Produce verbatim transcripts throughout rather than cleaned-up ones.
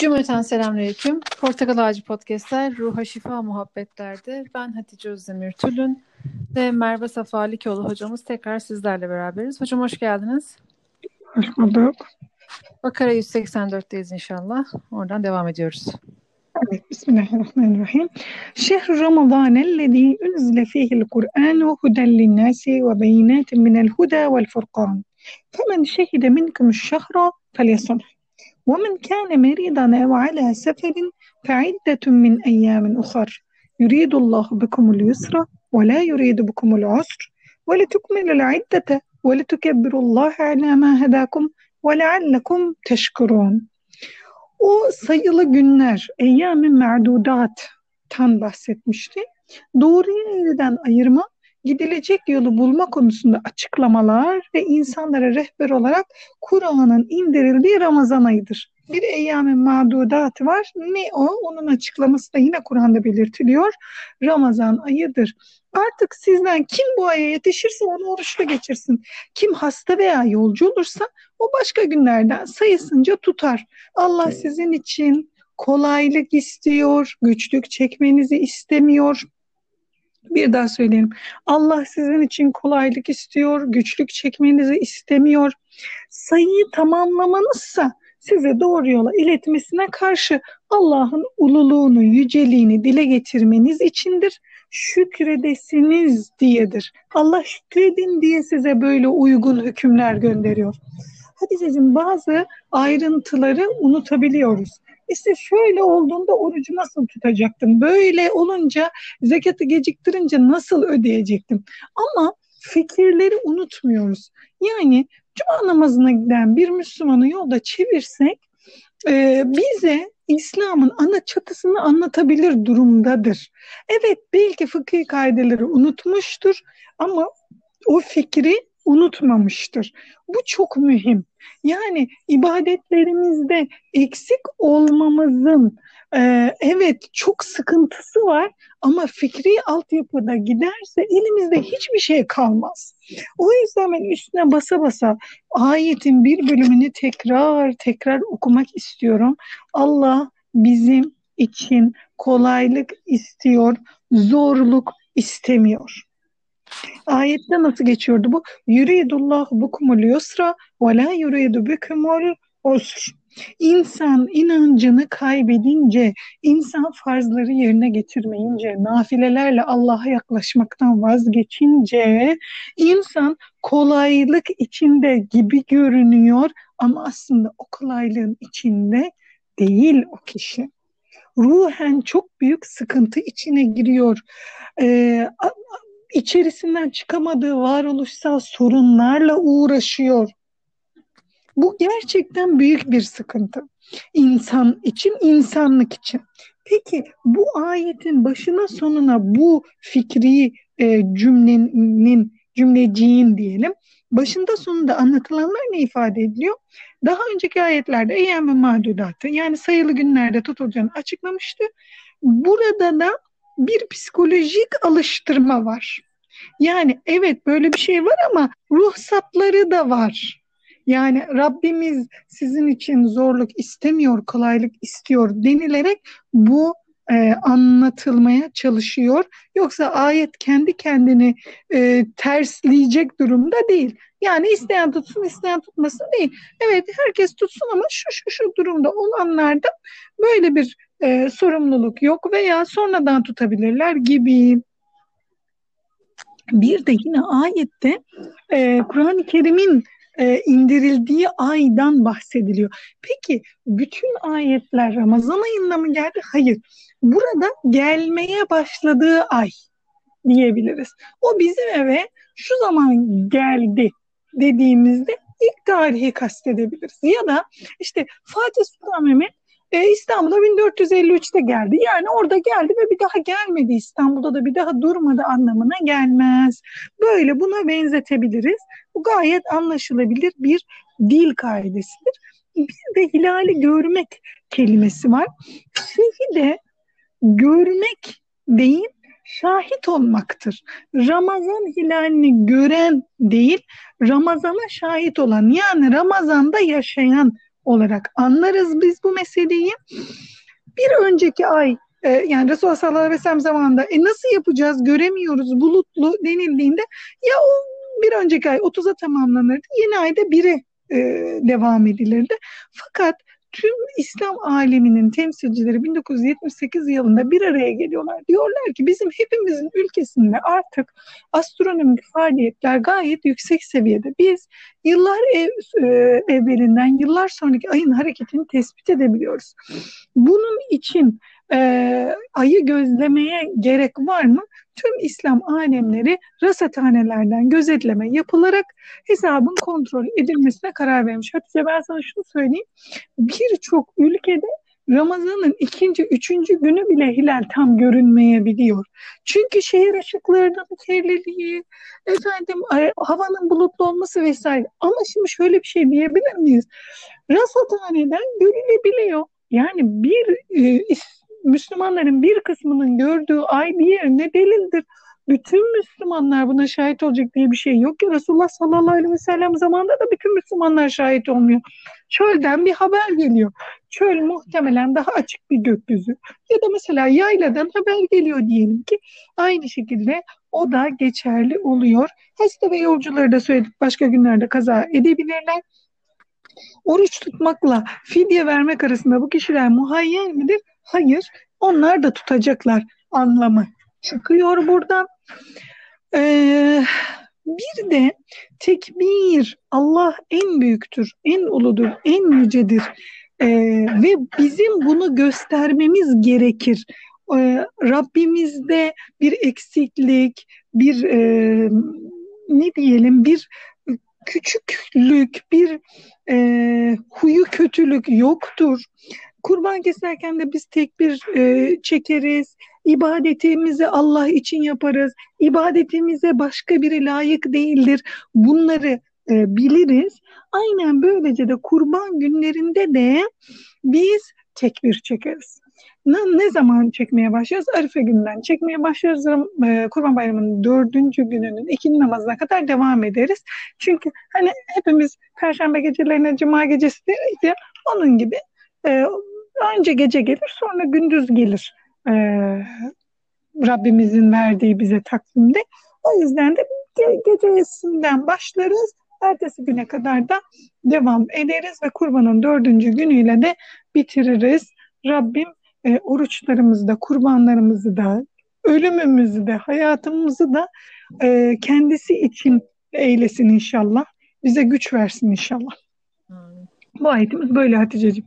Cümleten selamünaleyküm. Portakal Ağacı Podcast'ler, Ruha Şifa Muhabbetler'de ben Hatice Özdemir Tülün ve Merve Safa Alikeoğlu hocamız tekrar sizlerle beraberiz. Hocam hoş geldiniz. Hoş bulduk. Bakara yüz seksen dörtteyiz inşallah. Oradan devam ediyoruz. Evet, Bismillahirrahmanirrahim. Şehr Ramazanellezî unzile fîhil Kur'ân ve huden linnâsi ve beyinâtin minel huda vel furkân. Femen şehide minkümüş şehra felyasum. وَمَنْ كَانَ مَرِيضًا أَوْ عَلَى سَفَرٍ فَعِدَّةٌ مِنْ أَيَّامٍ أُخَرَ يُرِيدُ اللَّهُ بِكُمُ الْيُسْرَ وَلَا يُرِيدُ بِكُمُ الْعُسْرَ وَلِتُكْمِلُوا الْعِدَّةَ وَلِتُكَبِّرُوا اللَّهَ عَلَى مَا هَدَاكُمْ وَلَعَلَّكُمْ تَشْكُرُونَ. O sayılı günler, eyyam-ı me'dudat'tan bahsetmişti. Doğruyu eğriden ayırma, gidilecek yolu bulma konusunda açıklamalar ve insanlara rehber olarak Kur'an'ın indirildiği Ramazan ayıdır. Bir eyyam-ı ma'dudat var. Ne o? Onun açıklaması da yine Kur'an'da belirtiliyor. Ramazan ayıdır. Artık sizden kim bu aya yetişirse onu oruçlu geçirsin. Kim hasta veya yolcu olursa o başka günlerden sayısınca tutar. Allah sizin için kolaylık istiyor, güçlük çekmenizi istemiyor. Bir daha söyleyeyim. Allah sizin için kolaylık istiyor, güçlük çekmenizi istemiyor. Sayıyı tamamlamanızsa size doğru yola iletmesine karşı Allah'ın ululuğunu, yüceliğini dile getirmeniz içindir. Şükredesiniz diyedir. Allah şükredin diye size böyle uygun hükümler gönderiyor. Hadiseciğim, bazı ayrıntıları unutabiliyoruz. İşte şöyle olduğunda orucu nasıl tutacaktım? Böyle olunca zekatı geciktirince nasıl ödeyecektim? Ama fikirleri unutmuyoruz. Yani cuma namazına giden bir Müslümanı yolda çevirsek e, bize İslam'ın ana çatısını anlatabilir durumdadır. Evet, belki fıkhi kaideleri unutmuştur ama o fikri unutmamıştır. Bu çok mühim. Yani ibadetlerimizde eksik olmamızın e, evet çok sıkıntısı var ama fikri altyapıda giderse elimizde hiçbir şey kalmaz. O yüzden ben üstüne basa basa ayetin bir bölümünü tekrar tekrar okumak istiyorum. Allah bizim için kolaylık istiyor, zorluk istemiyor. Ayette nasıl geçiyordu bu? Yuridullahu bikumul yusra ve la yuridu bikumul usr. İnsan inancını kaybedince, insan farzları yerine getirmeyince, nafilelerle Allah'a yaklaşmaktan vazgeçince, insan kolaylık içinde gibi görünüyor ama aslında o kolaylığın içinde değil o kişi. Ruhen çok büyük sıkıntı içine giriyor. Ee, İçerisinden çıkamadığı varoluşsal sorunlarla uğraşıyor. Bu gerçekten büyük bir sıkıntı. İnsan için, insanlık için. Peki bu ayetin başına sonuna bu fikri e, cümlenin, cümleciğin diyelim, başında sonunda anlatılanlar ne ifade ediliyor? Daha önceki ayetlerde eyyam ve mahdudatı, yani sayılı günlerde tutulacağını açıklamıştı. Burada da bir psikolojik alıştırma var. Yani evet böyle bir şey var ama ruhsatları da var. Yani Rabbimiz sizin için zorluk istemiyor, kolaylık istiyor denilerek bu e, anlatılmaya çalışıyor. Yoksa ayet kendi kendini e, tersleyecek durumda değil. Yani isteyen tutsun, isteyen tutmasın değil. Evet herkes tutsun ama şu şu şu durumda olanlarda böyle bir Ee, sorumluluk yok veya sonradan tutabilirler gibi. Bir de yine ayette e, Kur'an-ı Kerim'in e, indirildiği aydan bahsediliyor. Peki bütün ayetler Ramazan ayında mı geldi? Hayır. Burada gelmeye başladığı ay diyebiliriz. O bizim eve şu zaman geldi dediğimizde ilk tarihi kastedebiliriz. Ya da işte Fatih Sultan Mehmet İstanbul'a bin dört yüz elli üçte geldi. Yani orada geldi ve bir daha gelmedi. İstanbul'da da bir daha durmadı anlamına gelmez. Böyle buna benzetebiliriz. Bu gayet anlaşılabilir bir dil kaidesidir. Bir de hilali görmek kelimesi var. Şehide görmek değil, şahit olmaktır. Ramazan hilalini gören değil, Ramazan'a şahit olan, yani Ramazan'da yaşayan olarak anlarız biz bu meseleyi. Bir önceki ay, e, yani Resulullah sallallahu aleyhi ve sellem zamanında e, nasıl yapacağız, göremiyoruz, bulutlu denildiğinde ya o bir önceki ay otuza tamamlanırdı, yeni ayda bire e, devam edilirdi. Fakat tüm İslam aleminin temsilcileri bin dokuz yüz yetmiş sekiz yılında bir araya geliyorlar. Diyorlar ki bizim hepimizin ülkesinde artık astronomik faaliyetler gayet yüksek seviyede. Biz yıllar ev, e, evvelinden yıllar sonraki ayın hareketini tespit edebiliyoruz. Bunun için e, ayı gözlemeye gerek var mı? Tüm İslam alemleri rasathanelerden gözetleme yapılarak hesabın kontrol edilmesine karar vermiş. Hatice, ben sana şunu söyleyeyim. Birçok ülkede Ramazan'ın ikinci, üçüncü günü bile hilal tam görünmeyebiliyor. Çünkü şehir ışıklarının kirliliği, efendim, havanın bulutlu olması vesaire. Ama şimdi şöyle bir şey diyebilir miyiz? Rasathaneden görülebiliyor. Yani bir e, Müslümanların bir kısmının gördüğü ay diğerine delildir. Bütün Müslümanlar buna şahit olacak diye bir şey yok ya. Resulullah sallallahu aleyhi ve sellem zamanında da bütün Müslümanlar şahit olmuyor. Çölden bir haber geliyor. Çöl muhtemelen daha açık bir gökyüzü. Ya da mesela yayladan haber geliyor diyelim ki, aynı şekilde o da geçerli oluyor. Hasta ve yolcuları da söyledik, başka günlerde kaza edebilirler. Oruç tutmakla fidye vermek arasında bu kişiler muhayyer midir? Hayır, onlar da tutacaklar anlamı çıkıyor buradan. Ee, bir de tekbir, Allah en büyüktür, en uludur, en yücedir ee, ve bizim bunu göstermemiz gerekir. Ee, Rabbimizde bir eksiklik, bir e, ne diyelim, bir küçüklük, bir e, huyu kötülük yoktur. Kurban keserken de biz tekbir e, çekeriz, ibadetimizi Allah için yaparız, ibadetimize başka biri layık değildir. Bunları e, biliriz. Aynen böylece de kurban günlerinde de biz tekbir çekeriz. Ne, ne zaman çekmeye başlarız? Arife gününden çekmeye başlarız. E, Kurban Bayramı'nın dördüncü gününün ikindi namazına kadar devam ederiz. Çünkü hani hepimiz Perşembe gecelerine, Cuma gecesi de onun gibi e, önce gece gelir, sonra gündüz gelir e, Rabbimizin verdiği bize takvimde. O yüzden de ge- gecesinden başlarız, ertesi güne kadar da devam ederiz ve kurbanın dördüncü günüyle de bitiririz. Rabbim e, oruçlarımızı da, kurbanlarımızı da, ölümümüzü de, hayatımızı da e, kendisi için eylesin inşallah. Bize güç versin inşallah. Hmm. Bu ayetimiz böyle Haticeciğim.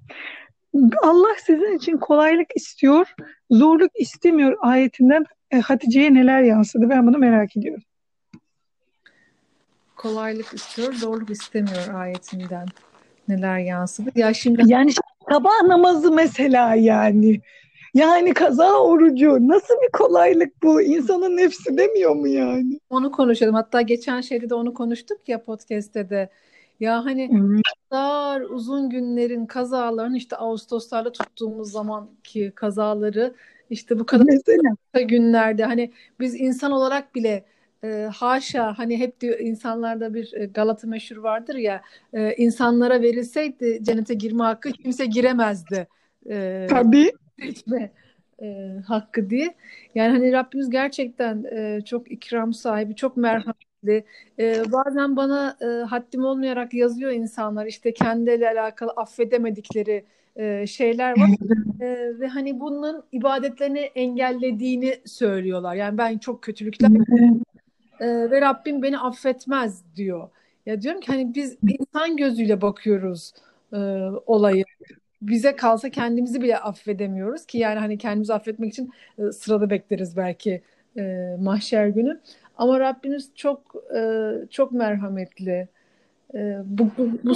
Allah sizin için kolaylık istiyor, zorluk istemiyor ayetinden Hatice'ye neler yansıdı? Ben bunu merak ediyorum. Kolaylık istiyor, zorluk istemiyor ayetinden neler yansıdı? Ya şimdi yani sabah namazı mesela yani. Yani kaza orucu nasıl bir kolaylık bu? İnsanın nefsi demiyor mu yani? Onu konuşalım. Hatta geçen şeyde de onu konuştuk ya, podcast'te de. Ya hani kadar uzun günlerin kazalarını işte Ağustoslarla tuttuğumuz zamanki kazaları işte bu kadar mesela günlerde hani biz insan olarak bile e, haşa hani hep diyor, insanlarda bir Galata meşhur vardır ya, e, insanlara verilseydi cennete girme hakkı kimse giremezdi. E, Tabii. Gitme e, hakkı diye. Yani hani Rabbimiz gerçekten e, çok ikram sahibi, çok merhametli. Ee, bazen bana e, haddim olmayarak yazıyor insanlar, işte kendiyle alakalı affedemedikleri e, şeyler var e, ve hani bunun ibadetlerini engellediğini söylüyorlar. Yani ben çok kötülükler e, ve Rabbim beni affetmez diyor. Ya diyorum ki hani biz insan gözüyle bakıyoruz e, olayı. Bize kalsa kendimizi bile affedemiyoruz ki yani hani kendimizi affetmek için e, sırada bekleriz belki e, mahşer günü. Ama Rabbimiz çok çok merhametli. Bu, bu, bu,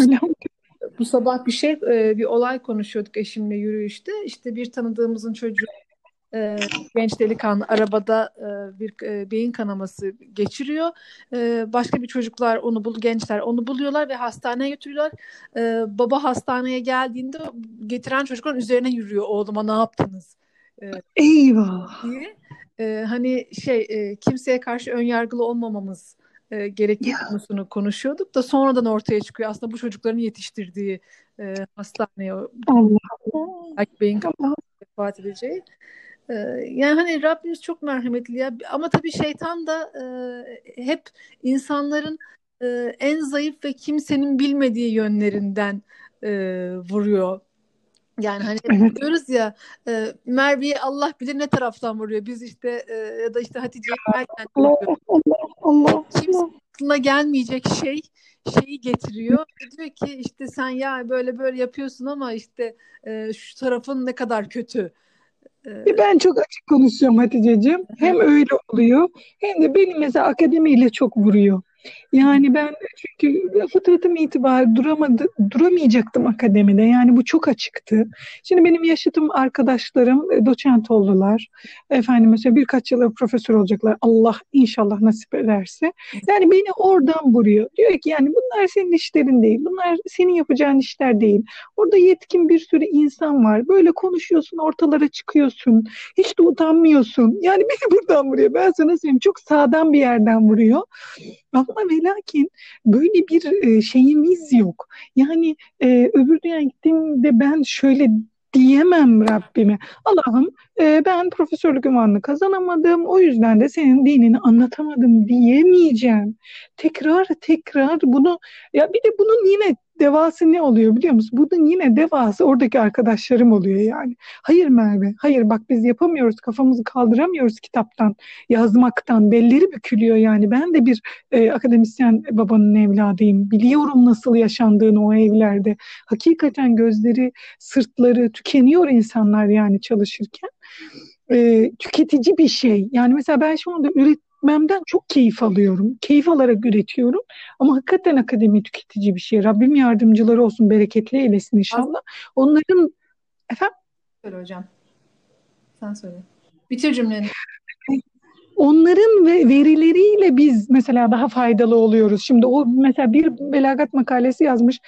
bu sabah bir şey, bir olay konuşuyorduk eşimle yürüyüşte. İşte bir tanıdığımızın çocuğu, genç delikanlı, arabada bir beyin kanaması geçiriyor. Başka bir çocuklar onu bul, gençler onu buluyorlar ve hastaneye götürüyorlar. Baba hastaneye geldiğinde getiren çocukların üzerine yürüyor, oğluma ne yaptınız? Eyvah. Diye. Ee, hani şey e, kimseye karşı önyargılı olmamamız e, gerekli konusunu konuşuyorduk da sonradan ortaya çıkıyor. Aslında bu çocukların yetiştirdiği e, hastaneye beyin kanalı vefat edeceği. E, yani hani Rabbimiz çok merhametli ya. Ama tabii şeytan da e, hep insanların e, en zayıf ve kimsenin bilmediği yönlerinden e, vuruyor. Yani hani evet. diyoruz ya e, Merve'yi Allah bilir ne taraftan vuruyor. Biz işte e, ya da işte Hatice'yi nereden vuruyor. Kimsenin aklına gelmeyecek şey şeyi getiriyor. Diyor ki işte sen ya böyle böyle yapıyorsun ama işte e, şu tarafın ne kadar kötü. E, ben çok açık konuşuyorum Hatice'ciğim. Hem öyle oluyor hem de benim mesela akademiyle çok vuruyor. Yani ben çünkü fıtratım itibariyle duramadı, duramayacaktım akademide. Yani bu çok açıktı. Şimdi benim yaşadığım arkadaşlarım doçent oldular. Efendim mesela birkaç yıla profesör olacaklar. Allah inşallah nasip ederse. Yani beni oradan vuruyor. Diyor ki yani bunlar senin işlerin değil. Bunlar senin yapacağın işler değil. Orada yetkin bir sürü insan var. Böyle konuşuyorsun, ortalara çıkıyorsun. Hiç de utanmıyorsun. Yani beni buradan vuruyor. Ben sana söyleyeyim. Çok sağdan bir yerden vuruyor. Ama ve lakin böyle bir şeyimiz yok. Yani e, öbür dünyaya gittiğimde ben şöyle diyemem Rabbime. Allah'ım e, ben profesörlük ünvanını kazanamadım. O yüzden de senin dinini anlatamadım diyemeyeceğim. Tekrar tekrar bunu ya bir de bunun yine devası ne oluyor biliyor musun? Bunun yine devası oradaki arkadaşlarım oluyor yani. Hayır Merve, hayır bak biz yapamıyoruz, kafamızı kaldıramıyoruz kitaptan, yazmaktan. Belleri bükülüyor yani. Ben de bir e, akademisyen babanın evladıyım. Biliyorum nasıl yaşandığını o evlerde. Hakikaten gözleri, sırtları tükeniyor insanlar yani çalışırken. E, tüketici bir şey. Yani mesela ben şu anda üret Memden çok keyif alıyorum. Keyif alarak üretiyorum. Ama hakikaten akademi tüketici bir şey. Rabbim yardımcıları olsun, bereketli eylesin inşallah. Onların... Efendim? Söyle hocam. Sen söyle. Bitir cümleni. Onların ve verileriyle biz mesela daha faydalı oluyoruz. Şimdi o mesela bir belagat makalesi yazmış.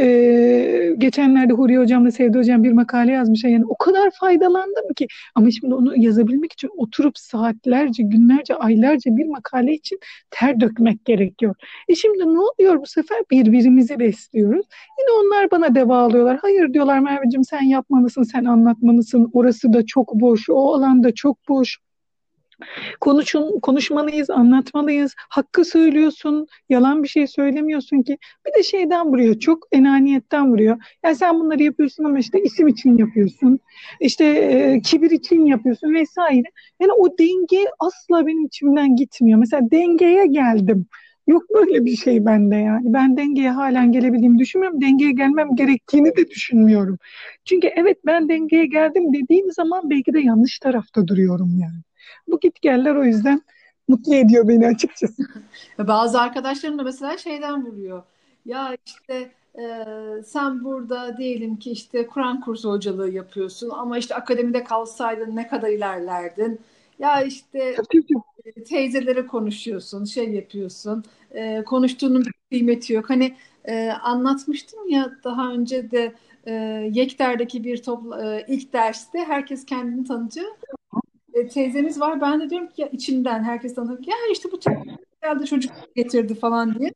Ee, geçenlerde Huriye Hocam'la Sevda Hocam bir makale yazmış. Yani o kadar faydalandım ki. Ama şimdi onu yazabilmek için oturup saatlerce, günlerce, aylarca bir makale için ter dökmek gerekiyor. E şimdi ne oluyor bu sefer? Birbirimizi besliyoruz. Yine onlar bana deva alıyorlar. Hayır diyorlar Merveciğim sen yapmalısın, sen anlatmalısın. Orası da çok boş, o alan da çok boş. Konuşun, konuşmalıyız, anlatmalıyız. Hakkı söylüyorsun, yalan bir şey söylemiyorsun ki. Bir de şeyden vuruyor, çok enaniyetten vuruyor. Yani sen bunları yapıyorsun ama işte isim için yapıyorsun. İşte e, kibir için yapıyorsun vesaire. Yani o denge asla benim içimden gitmiyor. Mesela dengeye geldim. Yok böyle bir şey bende yani. Ben dengeye halen gelebildiğimi düşünmüyorum. Dengeye gelmem gerektiğini de düşünmüyorum. Çünkü evet ben dengeye geldim dediğim zaman belki de yanlış tarafta duruyorum yani. Bu gitgeller o yüzden mutlu ediyor beni açıkçası. Bazı arkadaşlarım da mesela şeyden vuruyor. Ya işte e, sen burada diyelim ki işte Kur'an kursu hocalığı yapıyorsun ama işte akademide kalsaydın ne kadar ilerlerdin. Ya işte teyzelere konuşuyorsun, şey yapıyorsun, e, konuştuğunun bir kıymeti yok. Hani e, anlatmıştım ya daha önce de e, Yekder'deki bir topla, e, ilk derste herkes kendini tanıtıyor. Teyzemiz var. Ben de diyorum ki ya içimden herkes tanıyor. Ya işte bu herhalde çocuk getirdi falan diye.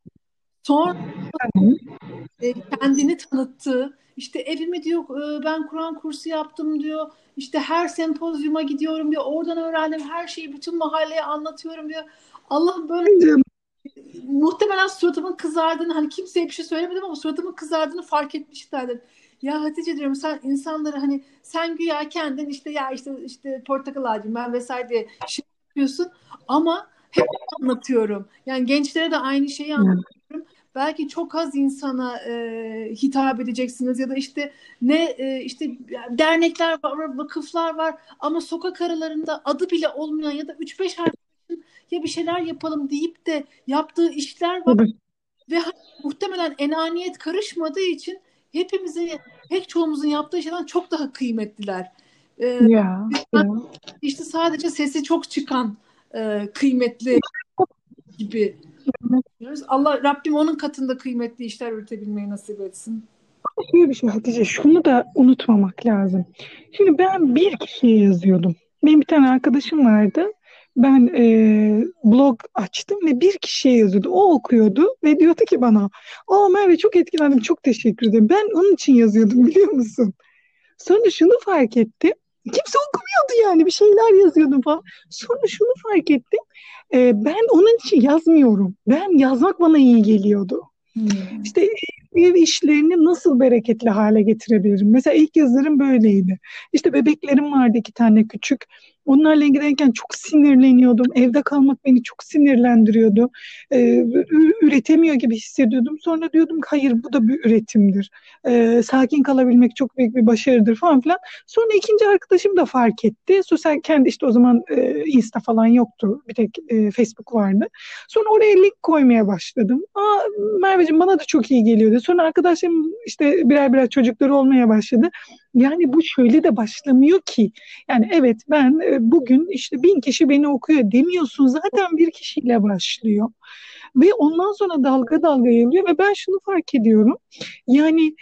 Sonra kendini tanıttı. İşte evimi diyor ben Kur'an kursu yaptım diyor. İşte her sempozyuma gidiyorum diyor. Oradan öğrendim her şeyi bütün mahalleye anlatıyorum diyor. Allah böyle muhtemelen suratımın kızardığını hani kimseye bir şey söylemedim ama suratımın kızardığını fark etmişlerdi. Ya Hatice diyorum sen insanları hani sen güya kendin işte ya işte işte portakal ağacı ben vesaire diye şey yapıyorsun ama hep anlatıyorum. Yani gençlere de aynı şeyi anlatıyorum. Belki çok az insana e, hitap edeceksiniz ya da işte ne e, işte dernekler var, vakıflar var ama sokak aralarında adı bile olmayan ya da üç beş arkadaşın ya bir şeyler yapalım deyip de yaptığı işler var. Evet. Ve muhtemelen enaniyet karışmadığı için hepimizin, pek çoğumuzun yaptığı şeyden çok daha kıymetliler. Ee, yeah, yeah. İşte sadece sesi çok çıkan e, kıymetli gibi. Allah Rabbim onun katında kıymetli işler üretebilmeyi nasip etsin. Şöyle bir şey Hatice, şunu da unutmamak lazım. Şimdi ben bir kişiye yazıyordum. Benim bir tane arkadaşım vardı. ben e, blog açtım ve bir kişiye yazıyordu. O okuyordu ve diyordu ki bana, aa Merve çok etkilendim, çok teşekkür ederim. Ben onun için yazıyordum, biliyor musun? Sonra şunu fark ettim. Kimse okumuyordu yani, bir şeyler yazıyordum falan. Sonra şunu fark ettim. E, ben onun için yazmıyorum. Ben yazmak bana iyi geliyordu. Hmm. İşte ev işlerini nasıl bereketli hale getirebilirim? Mesela ilk yazılarım böyleydi. İşte bebeklerim vardı, iki tane küçük. Onlarla ilgilenirken çok sinirleniyordum. Evde kalmak beni çok sinirlendiriyordu. Ee, üretemiyor gibi hissediyordum. Sonra diyordum ki hayır, bu da bir üretimdir. Ee, sakin kalabilmek çok büyük bir başarıdır falan filan. Sonra ikinci arkadaşım da fark etti. Sosyal kendi işte o zaman e, Insta falan yoktu. Bir tek e, Facebook vardı. Sonra oraya link koymaya başladım. Aa Merveciğim bana da çok iyi geliyordu. Sonra arkadaşım işte birer birer çocukları olmaya başladı. Yani bu şöyle de başlamıyor ki. Yani evet ben bugün işte bin kişi beni okuyor demiyorsun. Zaten bir kişiyle başlıyor. Ve ondan sonra dalga dalga yayılıyor. Ve ben şunu fark ediyorum. Yani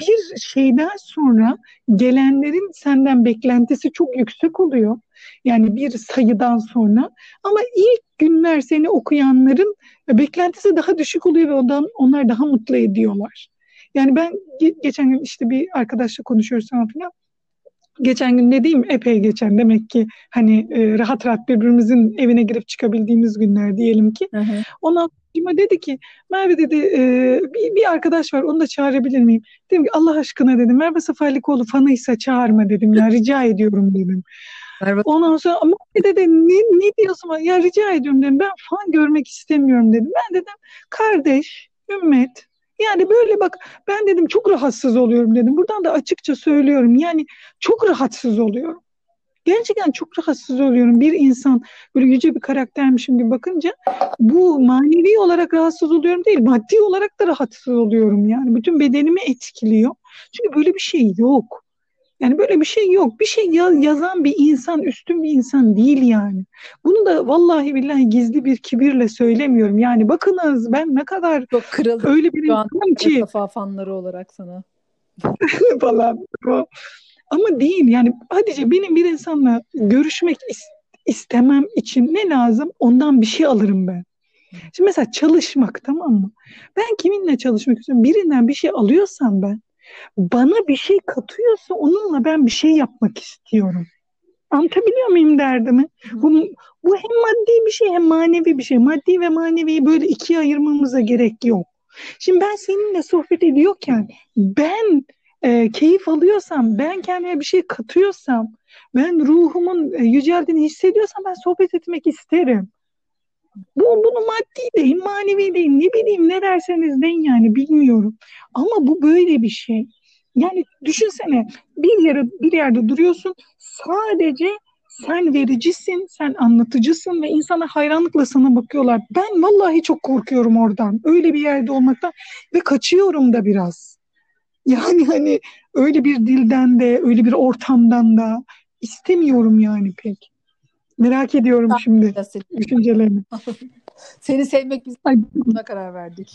bir şeyden sonra gelenlerin senden beklentisi çok yüksek oluyor. Yani bir sayıdan sonra. Ama ilk günler seni okuyanların beklentisi daha düşük oluyor. Ve ondan onlar daha mutlu ediyorlar. Yani ben geçen gün işte bir arkadaşla konuşuyoruz falan filan. Geçen gün dediğim epey geçen, demek ki hani e, rahat rahat birbirimizin evine girip çıkabildiğimiz günler diyelim ki. Hı hı. Ona dedi ki Merve dedi e, bir, bir arkadaş var, onu da çağırabilir miyim? Dedim ki Allah aşkına dedim, Merve Safa Alikeoğlu fanıysa çağırma dedim ya, rica ediyorum dedim. Ondan sonra ama dedi ne, ne diyorsun ya, rica ediyorum dedim, ben fan görmek istemiyorum dedim. Ben dedim kardeş, ümmet. Yani böyle bak ben dedim çok rahatsız oluyorum dedim. Buradan da açıkça söylüyorum. Yani çok rahatsız oluyorum. Gerçekten çok rahatsız oluyorum. Bir insan böyle yüce bir karaktermişim gibi bakınca bu manevi olarak rahatsız oluyorum değil. Maddi olarak da rahatsız oluyorum yani. Bütün bedenimi etkiliyor. Çünkü böyle bir şey yok. Yani böyle bir şey yok. Bir şey yazan bir insan üstün bir insan değil yani. Bunu da vallahi billahi gizli bir kibirle söylemiyorum. Yani bakınız ben ne kadar çok kırıldım öyle bir insanım ki. Safa fanları olarak sana. Falan. Ama değil yani. Hatice benim bir insanla görüşmek istemem için ne lazım? Ondan bir şey alırım ben. Şimdi mesela çalışmak, tamam mı? Ben kiminle çalışmak istiyorum? Birinden bir şey alıyorsam ben, bana bir şey katıyorsa onunla ben bir şey yapmak istiyorum. Anlatabiliyor muyum derdimi? Bu, bu hem maddi bir şey hem manevi bir şey. Maddi ve maneviyi böyle ikiye ayırmamıza gerek yok. Şimdi ben seninle sohbet ediyorken ben e, keyif alıyorsam, ben kendime bir şey katıyorsam, ben ruhumun e, yüceldiğini hissediyorsam ben sohbet etmek isterim. Bu, bunu maddi değil, manevi değil, ne bileyim ne derseniz deyin yani, bilmiyorum. Ama bu böyle bir şey. Yani düşünsene bir yere, bir yerde duruyorsun, sadece sen vericisin, sen anlatıcısın ve insana hayranlıkla sana bakıyorlar. Ben vallahi çok korkuyorum oradan, öyle bir yerde olmaktan ve kaçıyorum da biraz. Yani hani öyle bir dilden de, öyle bir ortamdan da istemiyorum yani pek. Merak ediyorum şimdi düşüncelerini. Seni sevmek biz buna karar verdik.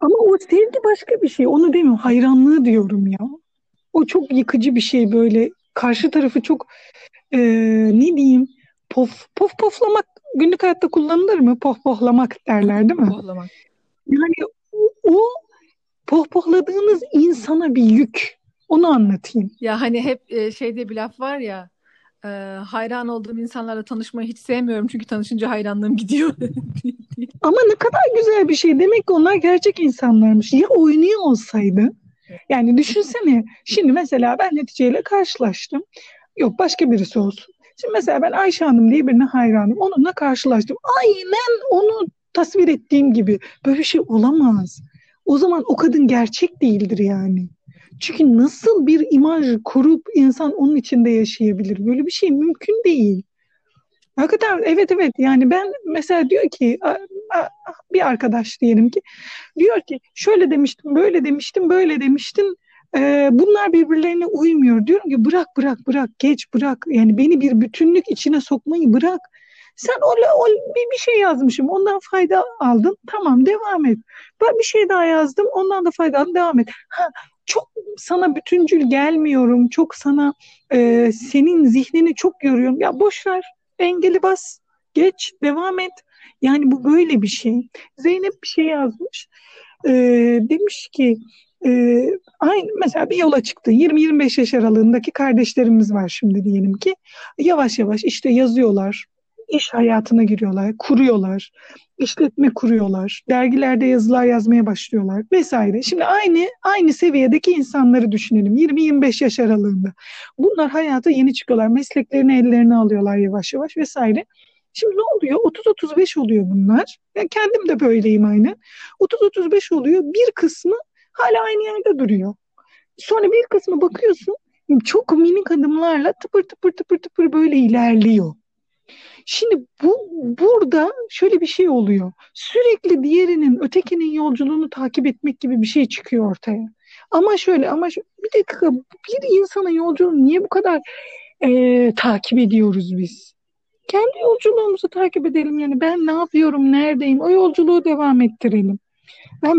Ama o sevgi başka bir şey. Onu demiyorum. Hayranlığı diyorum ya. O çok yıkıcı bir şey böyle. Karşı tarafı çok e, ne diyeyim, pof, pof poflamak günlük hayatta kullanılır mı? Pohpohlamak derler değil mi? Pohpohlamak. Yani o, o pohpohladığınız insana bir yük. Onu anlatayım. Ya hani hep şeyde bir laf var ya, hayran olduğum insanlarla tanışmayı hiç sevmiyorum çünkü tanışınca hayranlığım gidiyor. Ama ne kadar güzel bir şey. Demek ki onlar gerçek insanlarmış. Ya oynuyor olsaydı? Yani düşünsene. Şimdi mesela ben Hatice ile karşılaştım. Yok başka birisi olsun. Şimdi mesela ben Ayşe Hanım diye birine hayranım. Onunla karşılaştım. Aynen onu tasvir ettiğim gibi. Böyle bir şey olamaz. O zaman o kadın gerçek değildir yani. Çünkü nasıl bir imaj kurup insan onun içinde yaşayabilir? Böyle bir şey mümkün değil. Hakikaten evet evet yani ben mesela diyor ki bir arkadaş diyelim ki diyor ki şöyle demiştim, böyle demiştim, böyle demiştim. E, bunlar birbirlerine uymuyor. Diyorum ki bırak bırak bırak geç bırak. Yani beni bir bütünlük içine sokmayı bırak. Sen o, o bir şey yazmışım, ondan fayda aldın, tamam devam et. Ben bir şey daha yazdım, ondan da fayda aldın, devam et. Ha, çok sana bütüncül gelmiyorum, çok sana e, senin zihnini çok görüyorum. Ya boş ver, engeli bas, geç, devam et. Yani bu böyle bir şey. Zeynep bir şey yazmış. E, demiş ki e, aynı mesela bir yola çıktı. yirmi yirmi beş yaş aralığındaki kardeşlerimiz var şimdi diyelim ki. Yavaş yavaş işte yazıyorlar. İş hayatına giriyorlar, kuruyorlar, işletme kuruyorlar, dergilerde yazılar yazmaya başlıyorlar vesaire. Şimdi aynı aynı seviyedeki insanları düşünelim, yirmi yirmi beş yaş aralığında. Bunlar hayata yeni çıkıyorlar, mesleklerini ellerine alıyorlar yavaş yavaş vesaire. Şimdi ne oluyor? otuz otuz beş oluyor bunlar. Yani kendim de böyleyim aynen. otuz otuz beş oluyor, bir kısmı hala aynı yerde duruyor. Sonra bir kısmı bakıyorsun, çok minik adımlarla tıpır tıpır tıpır tıpır böyle ilerliyor. Şimdi bu burada şöyle bir şey oluyor. Sürekli diğerinin, ötekinin yolculuğunu takip etmek gibi bir şey çıkıyor ortaya. Ama şöyle, ama şöyle, bir dakika, bir insanın yolculuğunu niye bu kadar e, takip ediyoruz biz? Kendi yolculuğumuzu takip edelim yani. Ben ne yapıyorum, neredeyim? O yolculuğu devam ettirelim. Ben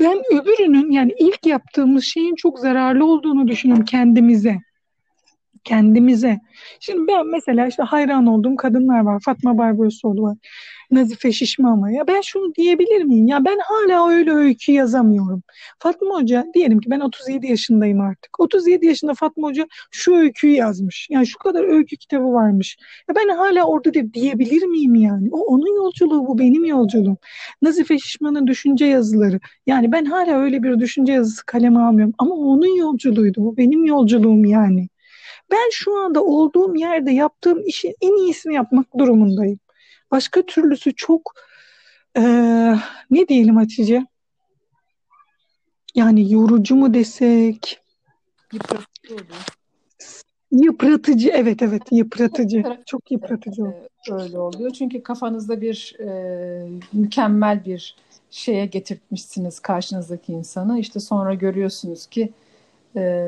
ben öbürünün, yani ilk yaptığımız şeyin çok zararlı olduğunu düşünüyorum kendimize. kendimize. Şimdi ben mesela işte hayran olduğum kadınlar var. Fatma Barbarosoğlu var. Nazife Şişman var. Ya ben şunu diyebilir miyim? Ya ben hala öyle öykü yazamıyorum. Fatma Hoca, diyelim ki ben otuz yedi yaşındayım artık. otuz yedi yaşında Fatma Hoca şu öyküyü yazmış. Yani şu kadar öykü kitabı varmış. Ya ben hala orada de diyebilir miyim yani? O onun yolculuğu, bu benim yolculuğum. Nazife Şişman'ın düşünce yazıları. Yani ben hala öyle bir düşünce yazısı kaleme almıyorum. Ama onun yolculuğuydu. Bu benim yolculuğum yani. Ben şu anda olduğum yerde yaptığım işin en iyisini yapmak durumundayım. Başka türlüsü çok ee, ne diyelim Hatice? Yani yorucu mu desek? Yıpratıcı oluyor. Yıpratıcı, evet evet yıpratıcı. Çok yıpratıcı oluyor. Öyle oluyor çünkü kafanızda bir e, mükemmel bir şeye getirtmişsiniz karşınızdaki insanı. İşte sonra görüyorsunuz ki Ee,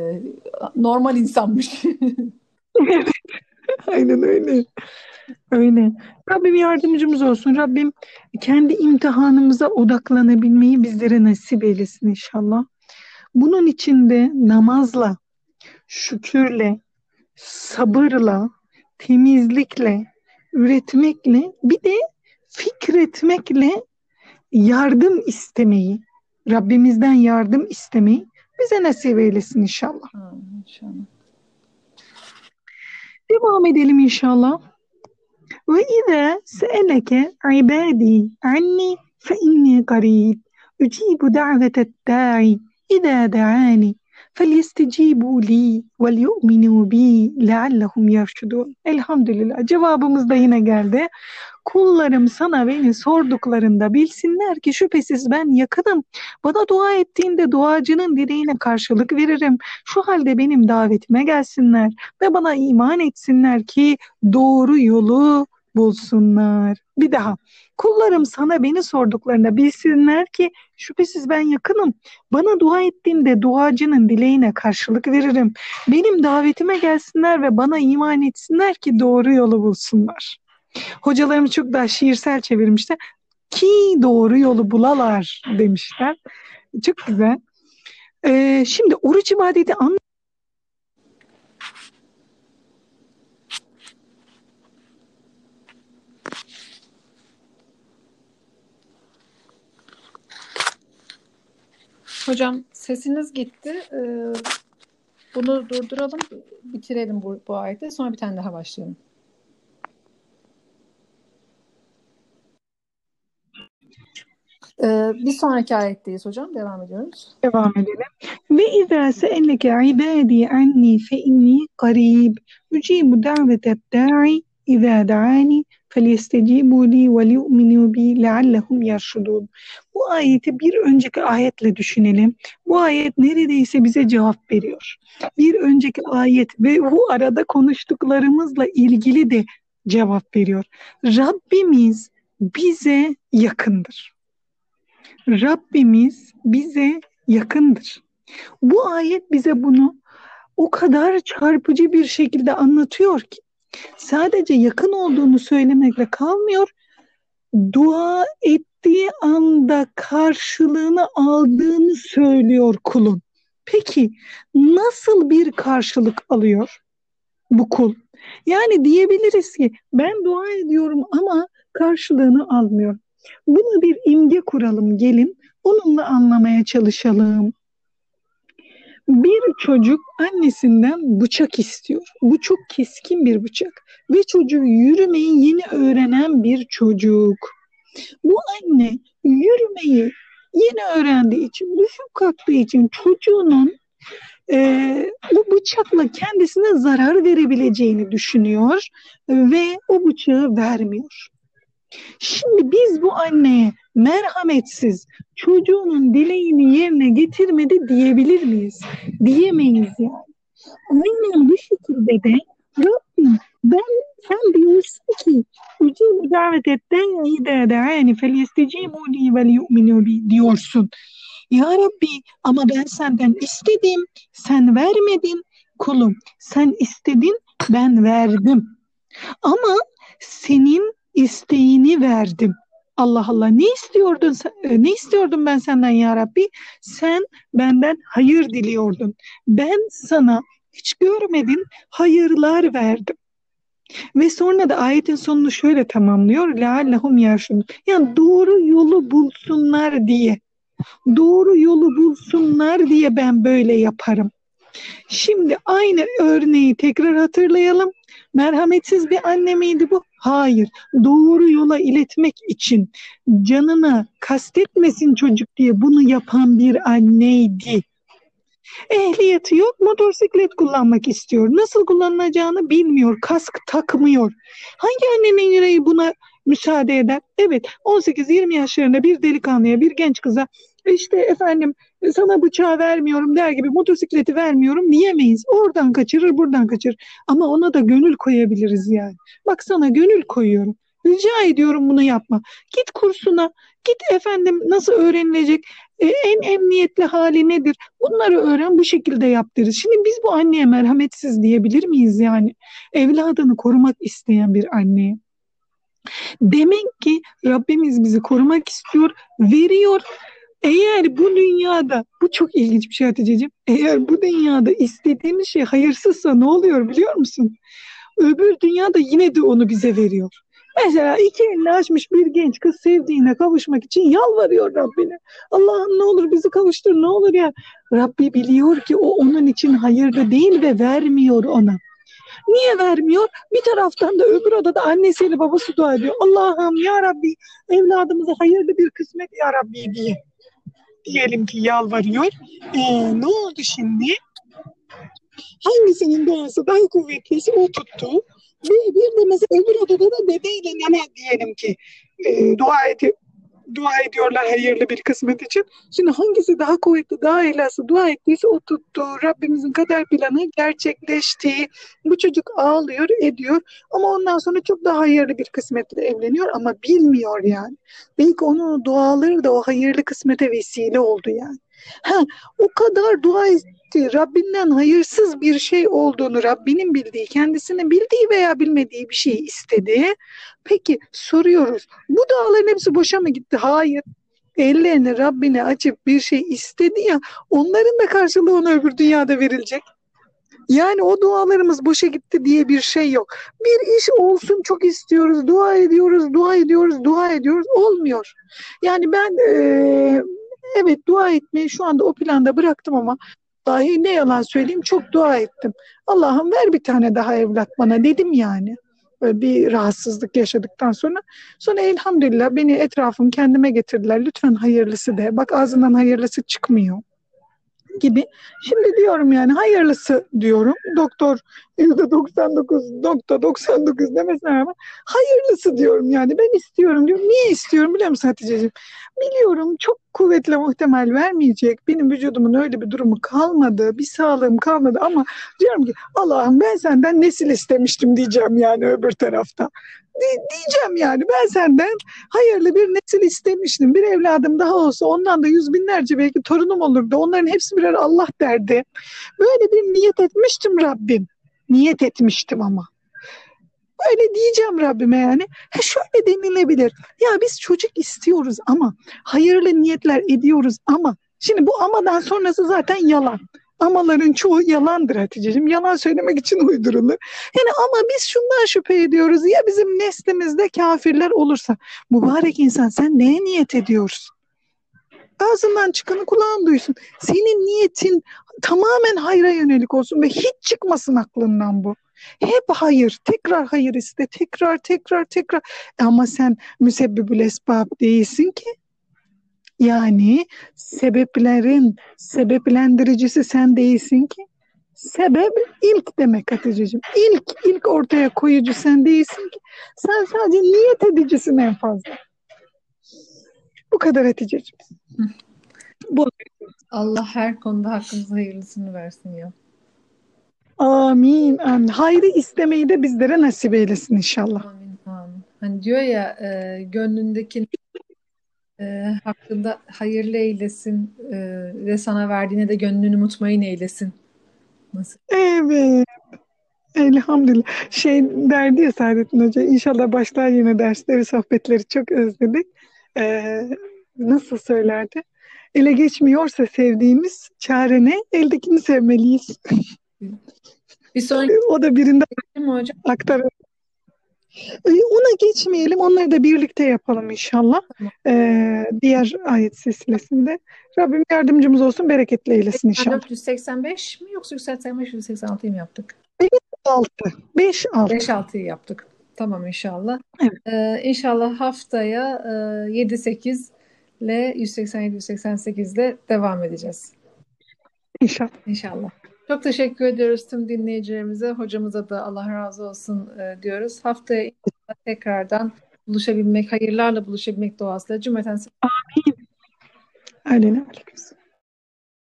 normal insanmış. Aynen öyle. Öyle. Rabbim yardımcımız olsun. Rabbim kendi imtihanımıza odaklanabilmeyi bizlere nasip eylesin inşallah. Bunun için de namazla, şükürle, sabırla, temizlikle, üretmekle, bir de fikretmekle yardım istemeyi, Rabbimizden yardım istemeyi bize nasip eylesin inşallah. Ha, inşallah. Devam edelim inşallah. Ve izâ se'eleke ibâdî annî fe innî qarîb. Ücîbu da'veted dâ'i izâ da'âni. Felyestecîbû lî vel yu'minû bî leallehum yerşudûn. Elhamdülillah. Cevabımız da yine geldi. Kullarım sana beni sorduklarında bilsinler ki şüphesiz ben yakınım. Bana dua ettiğinde duacının dileğine karşılık veririm. Şu halde benim davetime gelsinler ve bana iman etsinler ki doğru yolu bulsunlar. Bir daha. Kullarım sana beni sorduklarında bilsinler ki şüphesiz ben yakınım. Bana dua ettiğimde duacının dileğine karşılık veririm. Benim davetime gelsinler ve bana iman etsinler ki doğru yolu bulsunlar. Hocalarım çok daha şiirsel çevirmişler. Ki doğru yolu bulalar demişler. Çok güzel. Ee, şimdi oruç ibadeti anlamı. Hocam sesiniz gitti. Ee, bunu durduralım, bitirelim bu, bu ayette. Sonra bir tane daha başlayalım. Ee, bir sonraki ayetteyiz hocam. Devam ediyoruz. Devam edelim. Ve izâ se'eleke ibâdî annî fe innî qarîb. Ücîbu da'veted dâ'i izâ da'âni felyestecîbû lî ve liyu'minû bî leallehum yerşudûn. Bu ayeti bir önceki ayetle düşünelim. Bu ayet neredeyse bize cevap veriyor. Bir önceki ayet ve bu arada konuştuklarımızla ilgili de cevap veriyor. Rabbimiz bize yakındır. Rabbimiz bize yakındır. Bu ayet bize bunu o kadar çarpıcı bir şekilde anlatıyor ki sadece yakın olduğunu söylemekle kalmıyor. Dua ettiği anda karşılığını aldığını söylüyor kulun. Peki nasıl bir karşılık alıyor bu kul? Yani diyebiliriz ki ben dua ediyorum ama karşılığını almıyor. Buna bir imge kuralım, gelin onunla anlamaya çalışalım. Bir çocuk annesinden bıçak istiyor. Bu çok keskin bir bıçak. Ve çocuğu yürümeyi yeni öğrenen bir çocuk. Bu anne yürümeyi yeni öğrendiği için, düşüp kalktığı için çocuğunun e, bu bıçakla kendisine zarar verebileceğini düşünüyor ve o bıçağı vermiyor. Şimdi biz bu anneye merhametsiz, çocuğunun dileğini yerine getirmedi diyebilir miyiz? Diyemeyiz yani. Aynen bu şekilde de Rabbim ben, sen diyorsun ki ucuz davet etten idare yani felesteciğim uli vel yu'minu diyorsun. Ya Rabbi ama ben senden istedim, sen vermedin kulum. Sen istedin, ben verdim. Ama senin isteğini verdim. Allah Allah, ne istiyordun ne istiyordum ben senden ya Rabbi? Sen benden hayır diliyordun. Ben sana hiç görmedin hayırlar verdim. Ve sonra da ayetin sonunu şöyle tamamlıyor. Leallahum yaşun. Yani doğru yolu bulsunlar diye. Doğru yolu bulsunlar diye ben böyle yaparım. Şimdi aynı örneği tekrar hatırlayalım. Merhametsiz bir anne miydi bu? Hayır. Doğru yola iletmek için, canına kastetmesin çocuk diye bunu yapan bir anneydi. Ehliyeti yok, motosiklet kullanmak istiyor. Nasıl kullanılacağını bilmiyor, kask takmıyor. Hangi annenin yüreği buna müsaade eder? Evet, on sekiz yirmi yaşlarında bir delikanlıya, bir genç kıza işte efendim sana bıçağı vermiyorum der gibi motosikleti vermiyorum diyemeyiz. Oradan kaçırır, buradan kaçırır. Ama ona da gönül koyabiliriz yani. Bak sana gönül koyuyorum. Rica ediyorum bunu yapma. Git kursuna, git efendim nasıl öğrenilecek, e, en emniyetli hali nedir? Bunları öğren, bu şekilde yaptırırız. Şimdi biz bu anneye merhametsiz diyebilir miyiz yani? Evladını korumak isteyen bir anneye. Demek ki Rabbimiz bizi korumak istiyor, veriyor. Eğer bu dünyada, bu çok ilginç bir şey Haticeciğim, eğer bu dünyada istediğimiz şey hayırsızsa ne oluyor biliyor musun? Öbür dünyada yine de onu bize veriyor. Mesela iki elini açmış bir genç kız sevdiğine kavuşmak için yalvarıyor Rabbine. Allah'ım ne olur bizi kavuştur, ne olur ya. Rabbi biliyor ki o onun için hayırlı değil ve vermiyor ona. Niye vermiyor? Bir taraftan da öbür odada annesiyle babası dua ediyor. Allah'ım ya Rabbi evladımıza hayırlı bir kısmet ya Rabbi diye. Diyelim ki yalvarıyor. Ee, ne oldu şimdi? Hangisinin duası daha kuvvetlisi o tuttu. Bir, bir de mesela öbür odada da bebeğiyle nene diyelim ki e, dua, ed- dua ediyorlar hayırlı bir kısmet için. Şimdi hangisi daha kuvvetli, daha ihlası dua ettiyse o tuttu. Rabbimizin kader planı gerçekleşti. Bu çocuk ağlıyor, ediyor ama ondan sonra çok daha hayırlı bir kısmetle evleniyor ama bilmiyor yani. Belki onun duaları da o hayırlı kısmete vesile oldu yani. Ha, o kadar dua etti, Rabbinden hayırsız bir şey olduğunu Rabbinin bildiği, kendisinin bildiği veya bilmediği bir şeyi istedi. Peki soruyoruz, bu duaların hepsi boşa mı gitti? Hayır. Ellerini Rabbine açıp bir şey istedi ya, onların da karşılığı ona öbür dünyada verilecek. Yani o dualarımız boşa gitti diye bir şey yok. Bir iş olsun çok istiyoruz, dua ediyoruz, dua ediyoruz, dua ediyoruz, olmuyor. Yani ben... Ee, Evet dua etmeyi şu anda o planda bıraktım ama dahi ne yalan söyleyeyim çok dua ettim. Allah'ım ver bir tane daha evlat bana dedim yani. Böyle bir rahatsızlık yaşadıktan sonra. Sonra elhamdülillah beni etrafım kendime getirdiler. Lütfen hayırlısı de. Bak ağzından hayırlısı çıkmıyor gibi. Şimdi diyorum yani hayırlısı diyorum. Doktor yüzde doksan dokuz nokta doksan dokuz demesine rağmen hayırlısı diyorum yani. Ben istiyorum diyorum. Niye istiyorum biliyor musun Haticeciğim? Biliyorum çok kuvvetle muhtemel vermeyecek. Benim vücudumun öyle bir durumu kalmadı. Bir sağlığım kalmadı ama diyorum ki Allah'ım ben senden nesil istemiştim diyeceğim yani öbür tarafta. Diyeceğim yani ben senden hayırlı bir nesil istemiştim. Bir evladım daha olsa ondan da yüz binlerce belki torunum olurdu. Onların hepsi birer Allah derdi. Böyle bir niyet etmiştim Rabbim. Niyet etmiştim ama. Öyle diyeceğim Rabbime yani. Ha şöyle denilebilir. Ya biz çocuk istiyoruz ama hayırlı niyetler ediyoruz ama Şimdi bu amadan sonrası zaten yalan. Amaların çoğu yalandır Haticeciğim. Yalan söylemek için uydurulur. Yani ama biz şundan şüphe ediyoruz. Ya bizim neslimizde kafirler olursa, mübarek insan sen neye niyet ediyorsun? Ağzından çıkanı kulağın duysun. Senin niyetin tamamen hayra yönelik olsun ve hiç çıkmasın aklından bu. Hep hayır, tekrar hayır iste, tekrar, tekrar, tekrar. Ama sen müsebbibül esbab değilsin ki. Yani sebeplerin sebeplendiricisi sen değilsin ki. Sebep ilk demek Haticeciğim. İlk, ilk ortaya koyucu sen değilsin ki. Sen sadece niyet edicisin en fazla. Bu kadar Haticeciğim. Bu. Allah her konuda hakkımızın hayırlısını versin ya. Amin, amin. Hayrı istemeyi de bizlere nasip eylesin inşallah. Amin, amin. Hani diyor ya e, gönlündeki e, hakkında hayırlı eylesin e, ve sana verdiğine de gönlünü mutmain eylesin. Nasıl? Evet. Elhamdülillah. Şey derdi ya Saadettin Hoca, inşallah başlar yine dersleri, sohbetleri çok özledik. E, nasıl söylerdi? Ele geçmiyorsa sevdiğimiz çare ne? Eldekini sevmeliyiz. Bir sonraki... O da birinden aktaralım. Ona geçmeyelim. Onları da birlikte yapalım inşallah. Tamam. Ee, diğer ayet silsilesinde. Rabbim yardımcımız olsun. Bereketle eylesin inşallah. dört yüz seksen beş mi yoksa yüz seksen beş yüz seksen altıyı mı yaptık? beş altı. beş altı. beş altıyı yaptık. Tamam inşallah. Evet. Ee, inşallah haftaya e, yedi sekiz ile yüz seksen yedi yüz seksen sekiz ile devam edeceğiz. İnşallah. İnşallah. Çok teşekkür ediyoruz tüm dinleyicilerimize. Hocamıza da Allah razı olsun diyoruz. Haftaya tekrardan buluşabilmek, hayırlarla buluşabilmek duasıyla cümleten. Amin. Aleyna aleyküm.